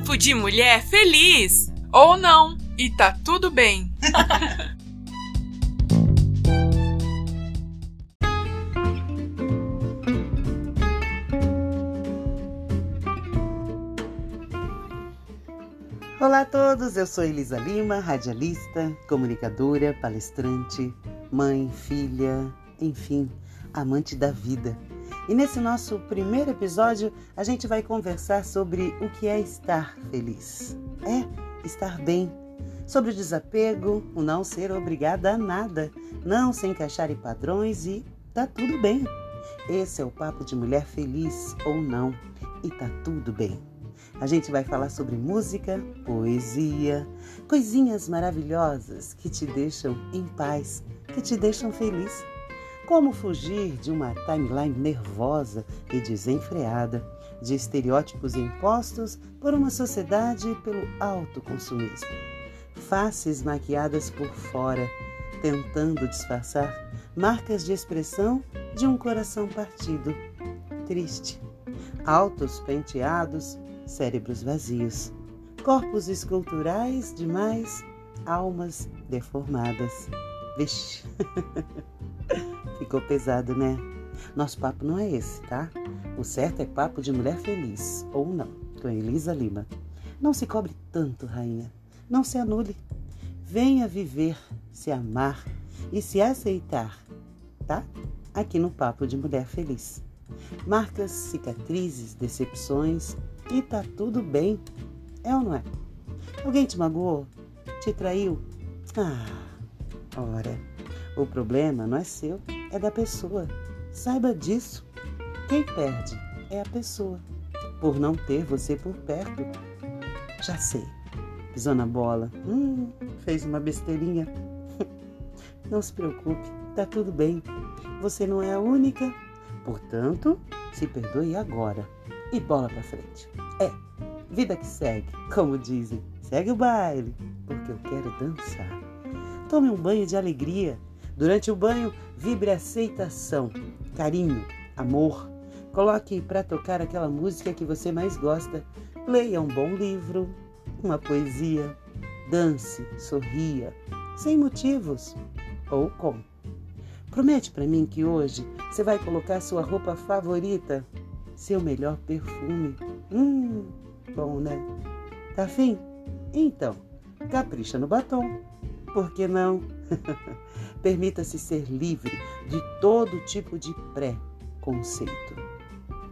Papo de Mulher Feliz! Ou não, e tá tudo bem! Olá a todos, eu sou Elisa Lima, radialista, comunicadora, palestrante, mãe, filha, enfim, amante da vida. E nesse nosso primeiro episódio, a gente vai conversar sobre o que é estar feliz. É estar bem. Sobre o desapego, o não ser obrigada a nada, não se encaixar em padrões e tá tudo bem. Esse é o Papo de Mulher Feliz ou não, e tá tudo bem. A gente vai falar sobre música, poesia, coisinhas maravilhosas que te deixam em paz, que te deixam feliz. Como fugir de uma timeline nervosa e desenfreada, de estereótipos impostos por uma sociedade pelo autoconsumismo. Faces maquiadas por fora, tentando disfarçar marcas de expressão de um coração partido, triste. Altos penteados, cérebros vazios, corpos esculturais demais, almas deformadas. Vixe, ficou pesado, né? Nosso papo não é esse, tá? O certo é Papo de Mulher Feliz, ou não, com Elisa Lima. Não se cobre tanto, rainha. Não se anule. Venha viver, se amar e se aceitar, tá? Aqui no Papo de Mulher Feliz. Marcas, cicatrizes, decepções e tá tudo bem, é ou não é? Alguém te magoou? Te traiu? Ora, o problema não é seu, é da pessoa. Saiba disso. Quem perde é a pessoa, por não ter você por perto. Já sei, pisou na bola, fez uma besteirinha. Não se preocupe, tá tudo bem. Você não é a única. Portanto, se perdoe agora e bola pra frente. É, vida que segue, como dizem. Segue o baile, porque eu quero dançar. Tome um banho de alegria. Durante o banho, vibre aceitação, carinho, amor. Coloque pra tocar aquela música que você mais gosta. Leia um bom livro, uma poesia. Dance, sorria, sem motivos ou com. Promete pra mim que hoje você vai colocar sua roupa favorita, seu melhor perfume. Bom, né? Tá afim? Então, capricha no batom. Por que não? Permita-se ser livre de todo tipo de pré-conceito.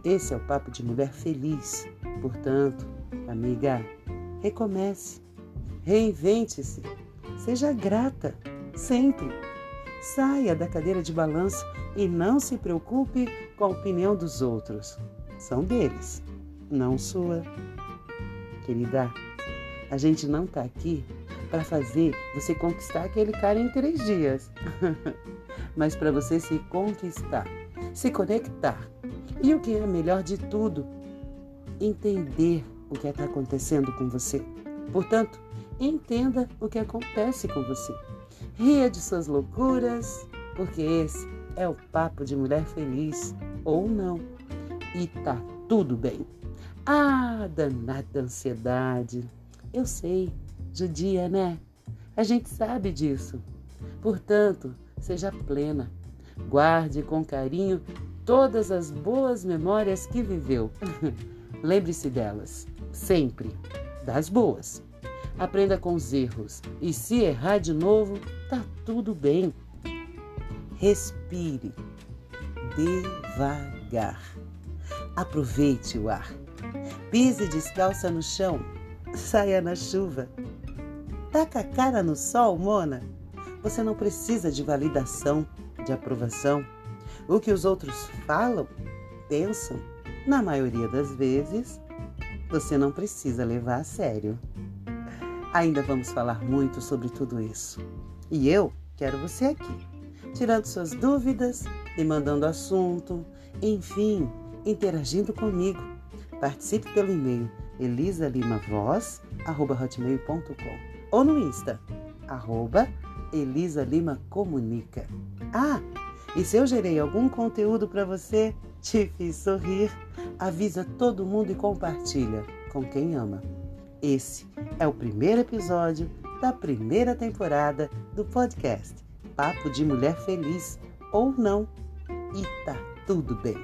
Esse é o Papo de Mulher Feliz. Portanto, amiga, recomece, reinvente-se, seja grata, sempre. Saia da cadeira de balanço e não se preocupe com a opinião dos outros. São deles, não sua. Querida, a gente não tá aqui para fazer você conquistar aquele cara em 3 dias. Mas para você se conquistar, se conectar. E o que é melhor de tudo? Entender o que está acontecendo com você. Portanto, entenda o que acontece com você. Ria de suas loucuras, porque esse é o Papo de Mulher Feliz, ou não, e tá tudo bem. Danada ansiedade, eu sei, judia, né? A gente sabe disso. Portanto, seja plena, guarde com carinho todas as boas memórias que viveu. Lembre-se delas, sempre, das boas. Aprenda com os erros e se errar de novo, tá tudo bem. Respire devagar. Aproveite o ar. Pise descalça no chão. Saia na chuva. Taca a cara no sol, mona. Você não precisa de validação, de aprovação. O que os outros falam, pensam, na maioria das vezes, você não precisa levar a sério. Ainda vamos falar muito sobre tudo isso. E eu quero você aqui, tirando suas dúvidas, me mandando assunto, enfim, interagindo comigo. Participe pelo e-mail elisalimavoz@hotmail.com ou no Insta, @ElisaLimaComunica. E se eu gerei algum conteúdo para você, te fiz sorrir, avisa todo mundo e compartilha com quem ama. Esse é o primeiro episódio da primeira temporada do podcast Papo de Mulher Feliz ou Não, e tá tudo bem.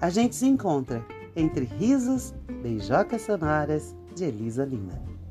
A gente se encontra entre risos, beijocas sonoras de Elisa Lima.